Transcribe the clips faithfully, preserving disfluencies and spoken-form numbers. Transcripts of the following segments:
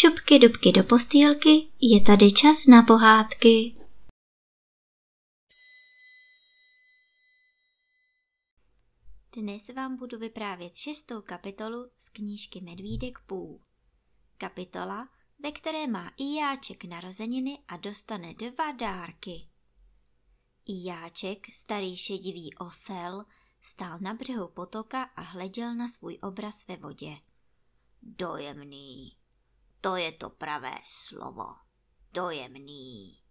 šupky dubky do postýlky, je tady čas na pohádky. Dnes vám budu vyprávět šestou kapitolu z knížky Medvídek Pú. Kapitola, ve které má Íjáček narozeniny a dostane dva dárky. Íjáček, starý šedivý osel, stál na břehu potoka a hleděl na svůj obraz ve vodě. Dojemný, to je to pravé slovo, dojemný,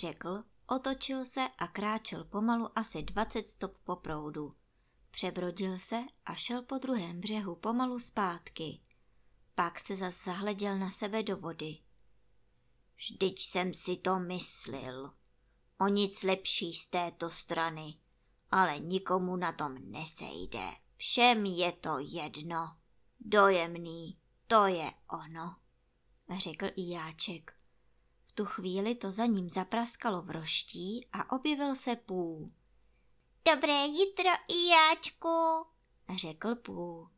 řekl, otočil se a kráčel pomalu asi dvacet stop po proudu. Přebrodil se a šel po druhém břehu pomalu zpátky. Pak se zas zahleděl na sebe do vody. Vždyť jsem si to myslil. O nic lepší z této strany, ale nikomu na tom nesejde. Všem je to jedno. Dojemný, to je ono, řekl Íjáček. V tu chvíli to za ním zapraskalo vroští a objevil se Pú. Dobré jitro, Íjáčku, řekl Pú.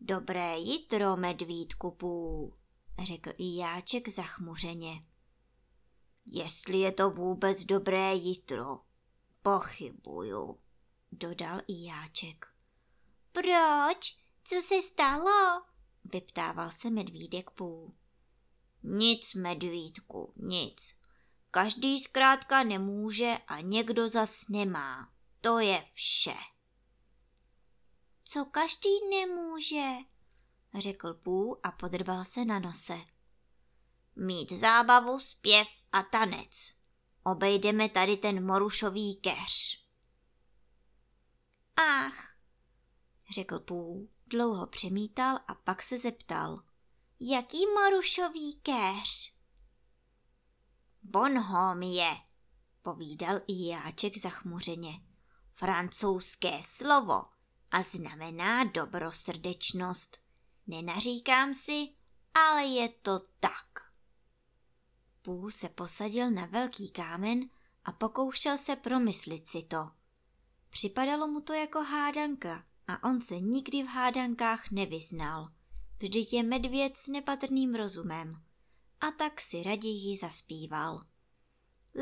Dobré jitro, Medvídku Pú, řekl Íjáček zachmuřeně. Jestli je to vůbec dobré jitro, pochybuju, dodal Íjáček. Proč? Co se stalo? Vyptával se Medvídek Pú. Nic, Medvídku, nic. Každý zkrátka nemůže a někdo zas nemá. To je vše. Co každý nemůže, řekl Pú a podrbal se na nose. Mít zábavu, zpěv a tanec. Obejdeme tady ten morušový keř. Ach, řekl Pú, dlouho přemítal a pak se zeptal. Jaký morušový keř? Bonhomie, povídal Íjáček zachmuřeně. Francouzské slovo a znamená dobrosrdečnost. Nenaříkám si, ale je to tak. Pú se posadil na velký kámen a pokoušel se promyslit si to. Připadalo mu to jako hádanka a on se nikdy v hádankách nevyznal. Vždyť je medvěd s nepatrným rozumem. A tak si raději zaspíval.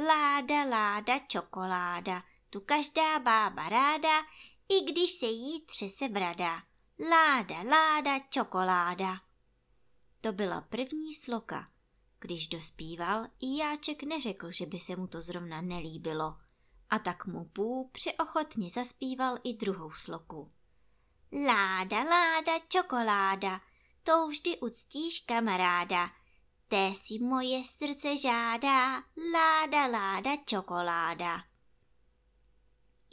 Láda, láda, čokoláda, tu každá bába ráda, i když se jí třese brada. Láda, láda, čokoláda. To byla první sloka. Když dospíval, Íjáček neřekl, že by se mu to zrovna nelíbilo. A tak mu Pú přeochotně zaspíval i druhou sloku. Láda, láda, čokoláda, tou vždy uctíš kamaráda. Té si moje srdce žádá, láda, láda, čokoláda.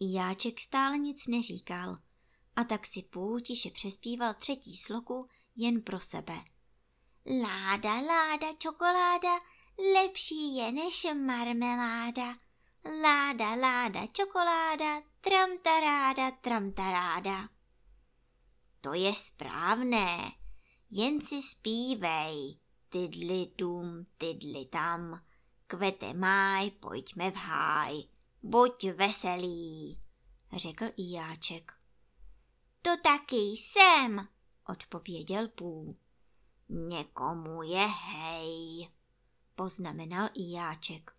Íjáček stále nic neříkal, a tak si Pú tiše přespíval třetí sloku jen pro sebe. Láda, láda, čokoláda, lepší je než marmeláda. Láda, láda, čokoláda, tramtaráda, tramtaráda. To je správné, jen si zpívej, tydli dum, tydli tam, kvete máj, pojďme v háj. Buď veselý, řekl Íjáček. To taky jsem, odpověděl Pú. Někomu je hej, poznamenal Íjáček.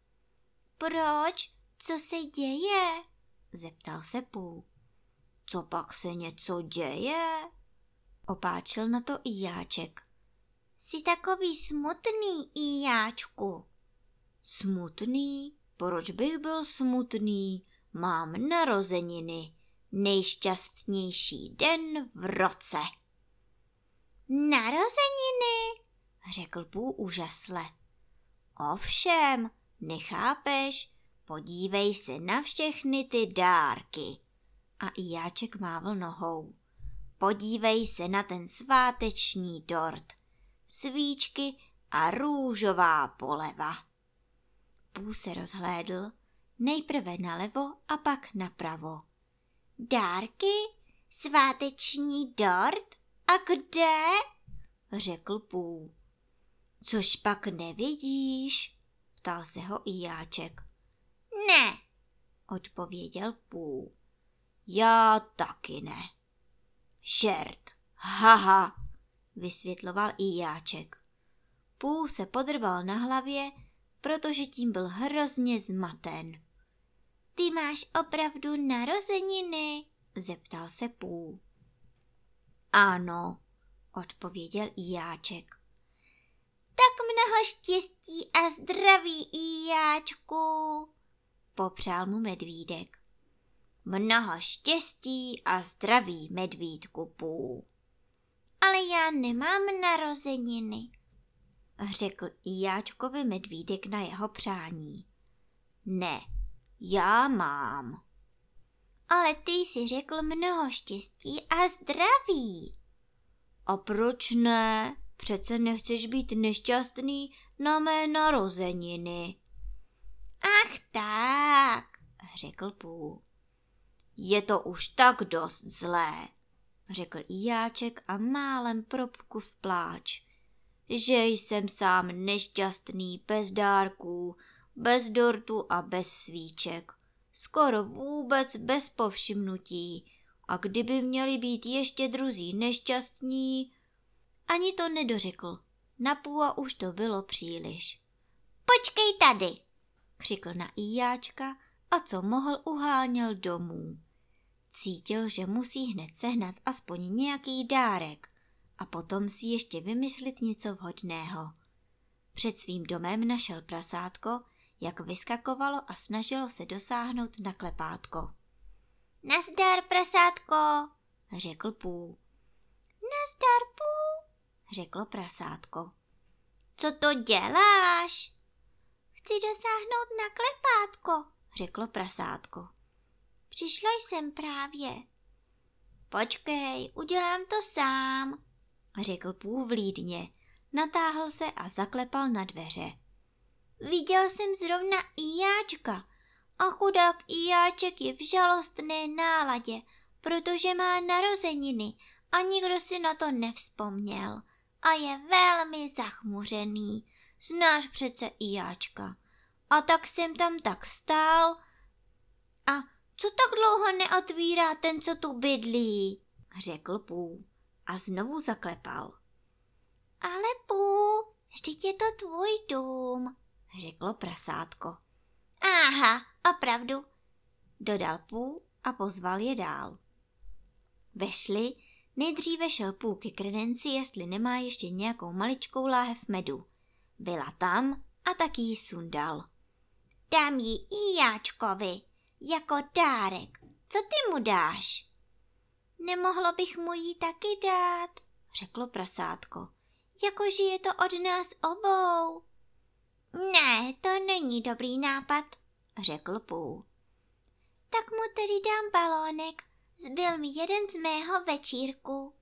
Proč? Co se děje? Zeptal se Pú. Co pak se něco děje? Opáčil na to Íjáček. Jsi takový smutný, Íjáčku. Smutný? Proč bych byl smutný? Mám narozeniny. Nejšťastnější den v roce. Narozeniny, řekl Pú úžasle. Ovšem, nechápeš, podívej se na všechny ty dárky. A Íjáček mávl nohou. Podívej se na ten sváteční dort, svíčky a růžová poleva. Pú se rozhlédl, nejprve nalevo a pak napravo. Dárky, sváteční dort a kde? Řekl Pú. Což pak nevidíš? Ptal se ho Íjáček. Ne, odpověděl Pú. Já taky ne. Žert, haha, vysvětloval Íjáček. Pú se podrbal na hlavě, protože tím byl hrozně zmaten. Ty máš opravdu narozeniny? Zeptal se Pú. Ano, odpověděl Íjáček. Tak mnoho štěstí a zdraví, Íjáčku, popřál mu medvídek. Mnoho štěstí a zdraví, medvídku Pú. Ale já nemám narozeniny, řekl Íjáčkovi medvídek na jeho přání. Ne, já mám. Ale ty jsi řekl mnoho štěstí a zdraví. A proč ne? Přece nechceš být nešťastný na mé narozeniny. Ach tak, řekl Pú. Je to už tak dost zlé, řekl Íjáček a málem propku v pláč, že jsem sám nešťastný bez dárků, bez dortu a bez svíček, skoro vůbec bez povšimnutí, a kdyby měli být ještě druzí nešťastní. Ani to nedořekl, na Púa už to bylo příliš. Počkej tady, křikl na Íjáčka a co mohl uháněl domů. Cítil, že musí hned sehnat aspoň nějaký dárek a potom si ještě vymyslit něco vhodného. Před svým domem našel prasátko, jak vyskakovalo a snažilo se dosáhnout na klepátko. Nazdar, prasátko, řekl Pú. Nazdar, Pú, řeklo prasátko. Co to děláš? Chci dosáhnout na klepátko, řeklo prasátko. Přišla jsem právě. Počkej, udělám to sám, řekl Pú vlídně. Natáhl se a zaklepal na dveře. Viděl jsem zrovna Íjáčka a chudák Íjáček je v žalostné náladě, protože má narozeniny a nikdo si na to nevzpomněl a je velmi zachmuřený. Znáš přece Íjáčka. A tak jsem tam tak stál. A co tak dlouho neotvírá ten, co tu bydlí, řekl Pú a znovu zaklepal. Ale Pú, vždyť je to tvůj dům, řeklo prasátko. Aha, opravdu, dodal Pú a pozval je dál. Vešli, nejdříve šel Pú ke kredenci, jestli nemá ještě nějakou maličkou láhev medu. Byla tam a taky ji sundal. Dám ji Íjáčkovi jako dárek. Co ty mu dáš? Nemohlo bych mu ji taky dát, řeklo prasátko. Jakože je to od nás obou. Ne, to není dobrý nápad, řekl Pú. Tak mu tedy dám balónek, zbyl mi jeden z mého večírku.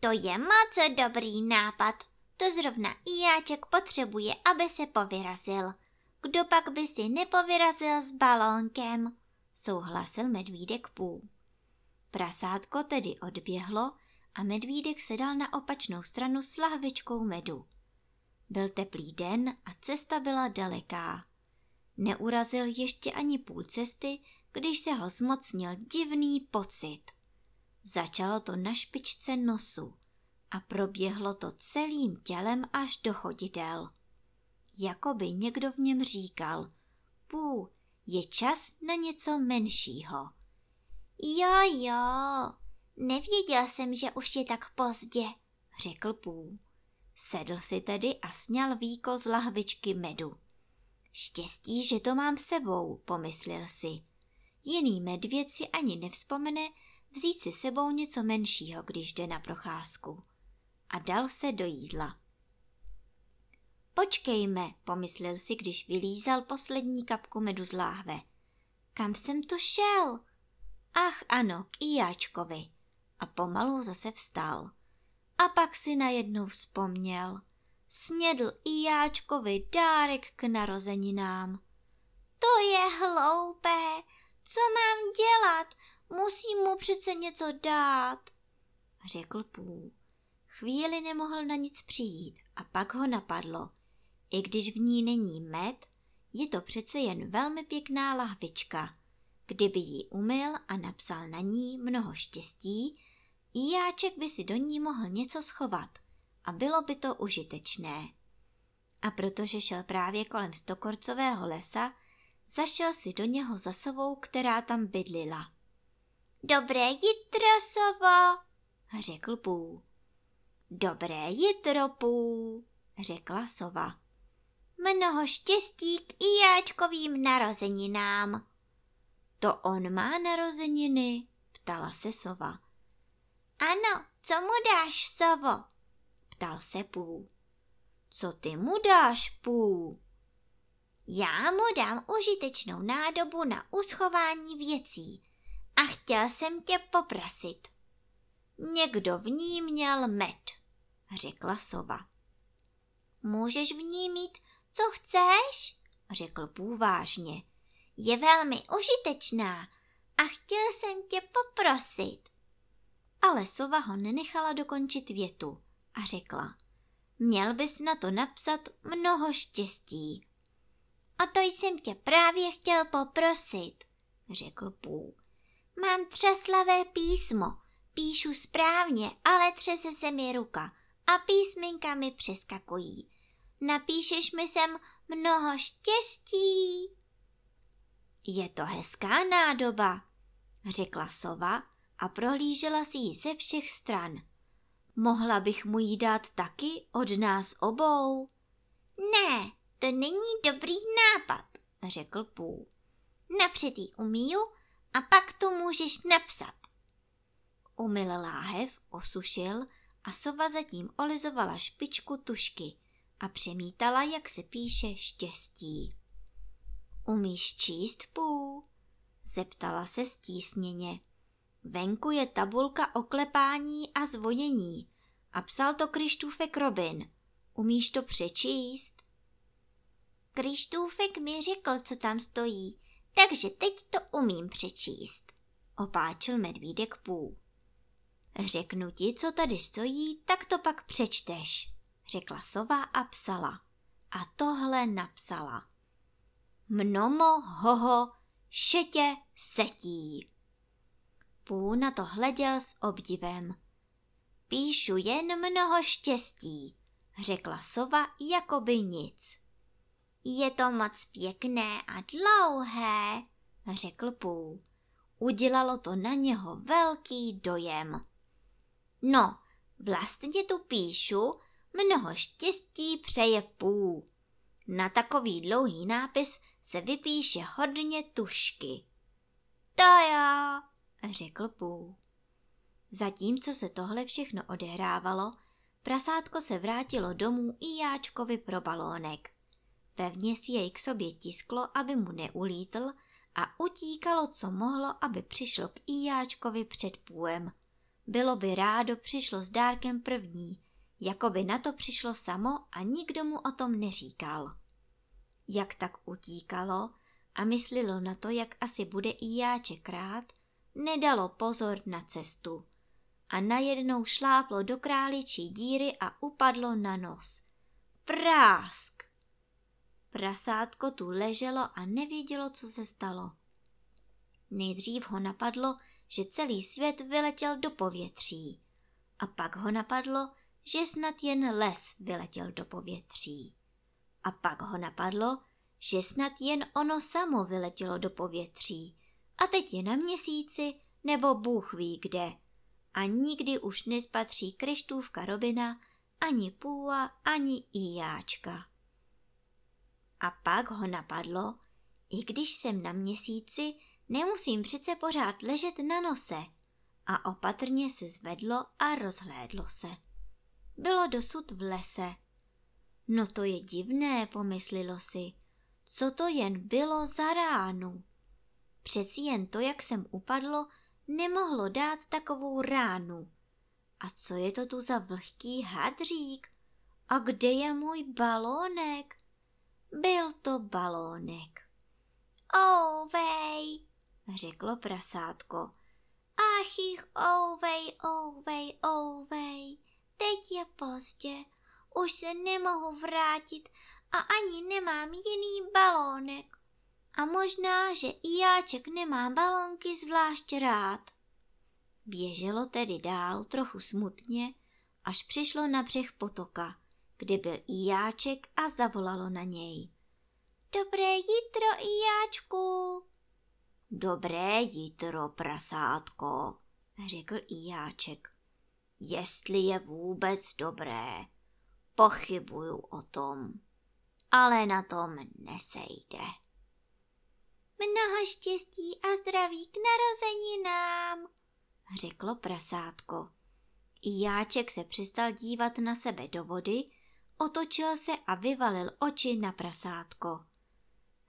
To je moc dobrý nápad, to zrovna Íjáček potřebuje, aby se povyrazil. Kdo pak by si nepovyrazil s balónkem, souhlasil medvídek Pú. Prasátko tedy odběhlo a medvídek sedal na opačnou stranu s lahvičkou medu. Byl teplý den a cesta byla daleká. Neurazil ještě ani půl cesty, když se ho zmocnil divný pocit. Začalo to na špičce nosu a proběhlo to celým tělem až do chodidel. Jakoby někdo v něm říkal, Pú, je čas na něco menšího. Jo, jo, nevěděl jsem, že už je tak pozdě, řekl Pú. Sedl si tedy a sňal víko z lahvičky medu. Štěstí, že to mám sebou, pomyslel si. Jiný medvěd si ani nevzpomene vzít si sebou něco menšího, když jde na procházku. A dal se do jídla. Počkejme, pomyslel si, když vylízal poslední kapku medu z láhve. Kam jsem to šel? Ach ano, k Íjáčkovi. A pomalu zase vstal. A pak si najednou vzpomněl. Snědl Íjáčkovi dárek k narozeninám. To je hloupé. Co mám dělat? Musím mu přece něco dát, řekl Pú. Chvíli nemohl na nic přijít a pak ho napadlo. I když v ní není med, je to přece jen velmi pěkná lahvička. Kdyby ji umyl a napsal na ní mnoho štěstí, Íjáček by si do ní mohl něco schovat a bylo by to užitečné. a protože šel právě kolem stokorcového lesa, zašel si do něho za sovou, která tam bydlila. Dobré jitro, sovo, řekl Pú. Dobré jitro, Pú, řekla sova. Mnoho štěstí k Íjáčkovým narozeninám. To on má narozeniny, ptala se sova. Ano, co mu dáš, sovo? Ptal se Pú. Co ty mu dáš, Pú? Já mu dám užitečnou nádobu na uschování věcí a chtěl jsem tě poprosit. Někdo v ní měl med, řekla sova. Můžeš v ní mít, co chceš, řekl Pú vážně. Je velmi užitečná a chtěl jsem tě poprosit. Ale sova ho nenechala dokončit větu a řekla, měl bys na to napsat mnoho štěstí. O to jsem tě právě chtěl poprosit, řekl Pú. Mám třaslavé písmo, píšu správně, ale třese se mi ruka a písminka mi přeskakují. Napíšeš mi sem mnoho štěstí. Je to hezká nádoba, řekla sova a prohlížela si ji ze všech stran. Mohla bych mu ji dát taky od nás obou? Ne, to není dobrý nápad, řekl Pú. Napřed ji umiju a pak to můžeš napsat. Umyl láhev, osušil a sova zatím olizovala špičku tušky a přemítala, jak se píše štěstí. Umíš číst, Pú? Zeptala se stísněně. Venku je tabulka o klepání a zvonění a psal to Kryštůfek Robin. Umíš to přečíst? Kryštůfek mi řekl, co tam stojí, takže teď to umím přečíst, opáčil medvídek Pú. Řeknu ti, co tady stojí, tak to pak přečteš, řekla sova a psala. A tohle napsala. Mnomo hoho šetě setí. Pú na to hleděl s obdivem. Píšu jen mnoho štěstí, řekla sova jako by nic. Je to moc pěkné a dlouhé, řekl Pú. Udělalo to na něho velký dojem. No, vlastně tu píšu, mnoho štěstí přeje Pú. Na takový dlouhý nápis se vypíše hodně tušky. To jo, řekl Pú. Zatímco se tohle všechno odehrávalo, prasátko se vrátilo domů Íjáčkovi pro balónek. Pevně si jej k sobě tisklo, aby mu neulítl, a utíkalo, co mohlo, aby přišlo k Íjáčkovi před Púem. Bylo by rádo, přišlo s dárkem první, jako by na to přišlo samo a nikdo mu o tom neříkal. Jak tak utíkalo a myslilo na to, jak asi bude Íjáček rád, nedalo pozor na cestu. A najednou šláplo do králičí díry a upadlo na nos. Prásk! Prasátko tu leželo a nevědělo, co se stalo. Nejdřív ho napadlo, že celý svět vyletěl do povětří. A pak ho napadlo, že snad jen les vyletěl do povětří. A pak ho napadlo, že snad jen ono samo vyletělo do povětří. A teď je na měsíci nebo bůh ví kde. A nikdy už nespatří Kryštůfka Robina, ani Púa, ani Íjáčka. A pak ho napadlo, i když jsem na měsíci, nemusím přece pořád ležet na nose. A opatrně se zvedlo a rozhlédlo se. Bylo dosud v lese. No to je divné, pomyslilo si. Co to jen bylo za ránu? Přeci jen to, jak jsem upadlo, nemohlo dát takovou ránu. A co je to tu za vlhký hadřík? A kde je můj balónek? Byl to balónek. Ouvej, řeklo prasátko. Ach jich, ouvej, ouvej, ouvej. Teď je pozdě, už se nemohu vrátit a ani nemám jiný balónek. A možná, že Íjáček nemá balónky zvlášť rád. Běželo tedy dál trochu smutně, až přišlo na břeh potoka, kde byl Íjáček a zavolalo na něj. Dobré jitro, Íjáčku. Dobré jitro, prasátko, řekl Íjáček. Jestli je vůbec dobré, pochybuju o tom, ale na tom nesejde. Mnoho štěstí a zdraví k narozeninám, řeklo prasátko. Íjáček se přestal dívat na sebe do vody, otočil se a vyvalil oči na prasátko.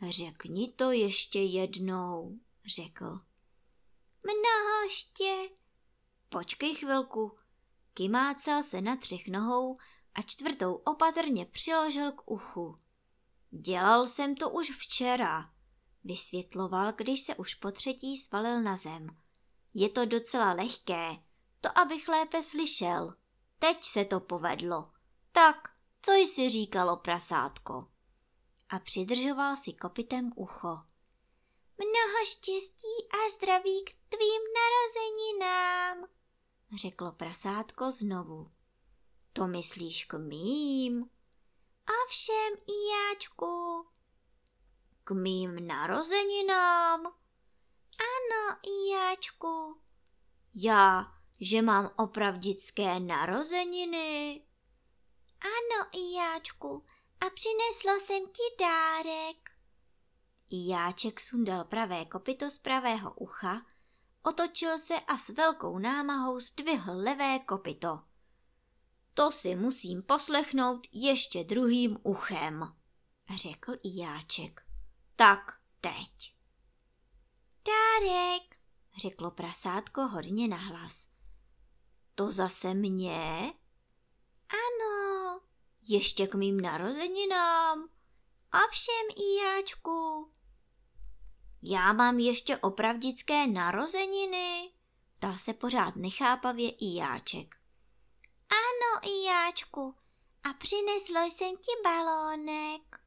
Řekni to ještě jednou, řekl. Mnoho ště. Počkej chvilku. Kymácel se na třech nohou a čtvrtou opatrně přiložil k uchu. Dělal jsem to už včera, vysvětloval, když se už po třetí svalil na zem. Je to docela lehké, to abych lépe slyšel. Teď se to povedlo. Tak, co jsi říkalo, prasátko? A přidržoval si kopytem ucho. Mnoho štěstí a zdraví k tvým narozeninám, řeklo prasátko znovu. To myslíš k mým? Ovšem, Íjáčku. K mým narozeninám? Ano, Íjáčku. Já, že mám opravdické narozeniny? Ano, Íjáčku, a přineslo jsem ti dárek. Íjáček sundal pravé kopyto z pravého ucha, otočil se a s velkou námahou zdvihl levé kopyto. To si musím poslechnout ještě druhým uchem, řekl Íjáček. Tak teď. Dárek, řeklo prasátko hodně nahlas. To zase mě? Ano. Ještě k mým narozeninám? Ovšem, Íjáčku. Já mám ještě opravdické narozeniny, ptal se pořád nechápavě Íjáček. Ano, Íjáčku, a přinesl jsem ti balónek.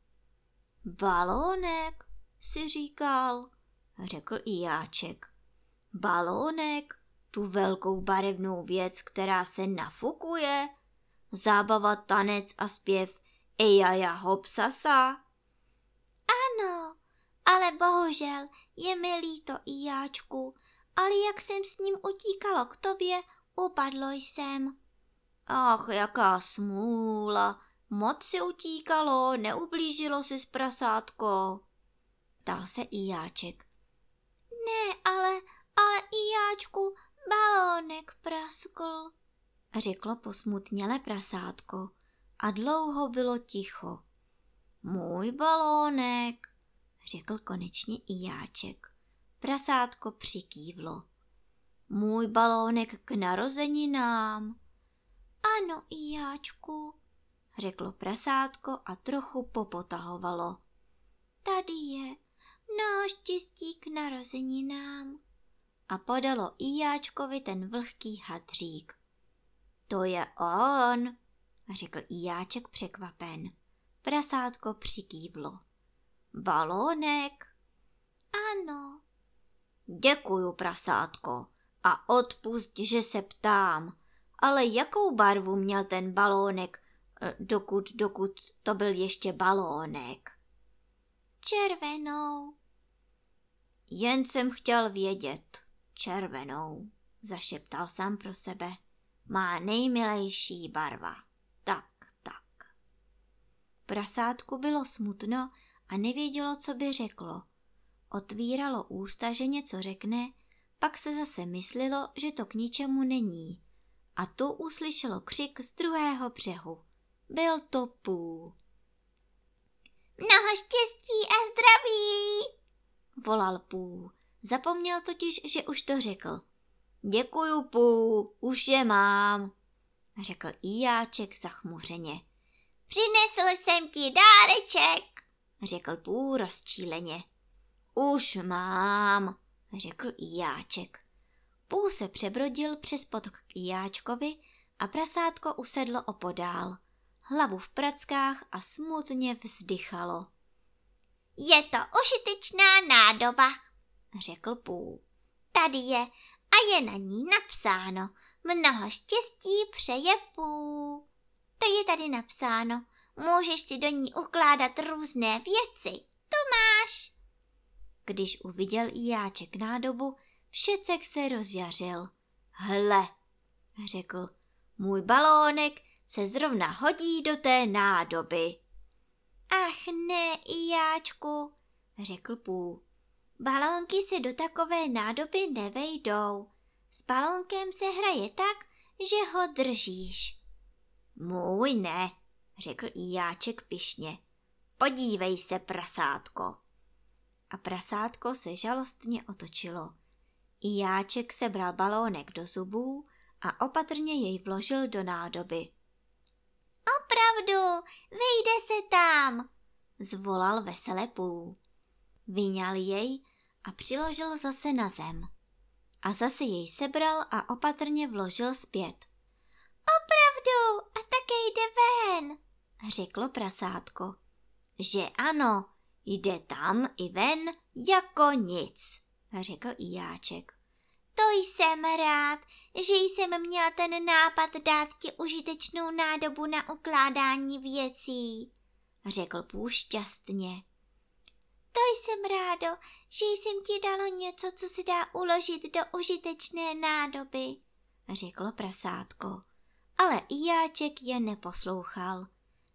Balónek, si říkal, řekl Íjáček. Balónek, tu velkou barevnou věc, která se nafukuje, zábava, tanec a zpěv ejaja hopsasa. Ano, ale bohužel je mi líto, Íjáčku, ale jak jsem s ním utíkalo k tobě, upadlo jsem. Ach, jaká smůla, moc si utíkalo, neublížilo si prasátko, ptal se Íjáček. Ne, ale, ale Íjáčku, balónek praskl, řeklo posmutněle prasátko a dlouho bylo ticho. Můj balónek, řekl konečně Íjáček. Prasátko přikývlo. Můj balónek k narozeninám. Ano, Íjáčku, řeklo prasátko a trochu popotahovalo. Tady je, mnoho štěstí k narozeninám. A podalo Íjáčkovi ten vlhký hadřík. To je on, řekl Íjáček překvapen. Prasátko přikývlo. Balónek? Ano. Děkuju, prasátko, a odpusť, že se ptám, ale jakou barvu měl ten balónek, dokud, dokud to byl ještě balónek? Červenou. Jen jsem chtěl vědět, červenou, zašeptal sám pro sebe. Má nejmilejší barva. Tak, tak. Prasátku bylo smutno a nevědělo, co by řeklo. Otvíralo ústa, že něco řekne, pak se zase myslilo, že to k ničemu není. A tu uslyšelo křik z druhého břehu. Byl to Pú. Mnoho štěstí a zdraví, volal Pú. Zapomněl totiž, že už to řekl. Děkuju, Pú, už je mám, řekl Íjáček zachmuřeně. Přinesl jsem ti dáreček, řekl Pú rozčíleně. Už mám, řekl Íjáček. Pú se přebrodil přes potok k Íjáčkovi a prasátko usedlo opodál. Hlavu v prackách a smutně vzdychalo. Je to užitečná nádoba, řekl Pú. Tady je a je na ní napsáno. Mnoho štěstí přeje Pú. To je tady napsáno. Můžeš si do ní ukládat různé věci. To máš. Když uviděl Íjáček nádobu, všecek se rozjařil. Hle, řekl, můj balónek se zrovna hodí do té nádoby. Ach ne, Íjáčku, řekl Pú. Balónky se do takové nádoby nevejdou. S balónkem se hraje tak, že ho držíš. Můj ne, řekl Íjáček pyšně. Podívej se, prasátko. A prasátko se žalostně otočilo. Íjáček sebral balónek do zubů a opatrně jej vložil do nádoby. Opravdu, vejde se tam, zvolal vesele Pú. Vyňal jej a přiložil zase na zem. A zase jej sebral a opatrně vložil zpět. Opravdu, a také jde ven, řeklo prasátko. Že ano, jde tam i ven jako nic, řekl Íjáček. To jsem rád, že jsem měl ten nápad dát ti užitečnou nádobu na ukládání věcí, řekl Pú šťastně. To jsem rádo, že jsem ti dalo něco, co se dá uložit do užitečné nádoby, řeklo prasátko. Ale Íjáček je neposlouchal.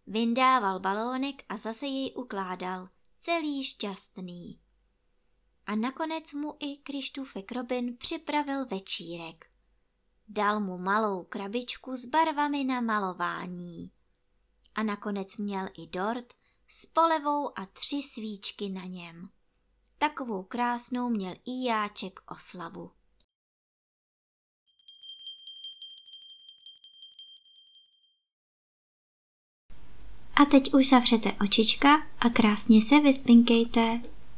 Vyndával balónek a zase jej ukládal, celý šťastný. A nakonec mu i Kryštůfek Robin připravil večírek. Dal mu malou krabičku s barvami na malování. A nakonec měl i dort s polevou a tři svíčky na něm. Takovou krásnou měl Íjáček oslavu. A teď už zavřete očička a krásně se vyspinkejte.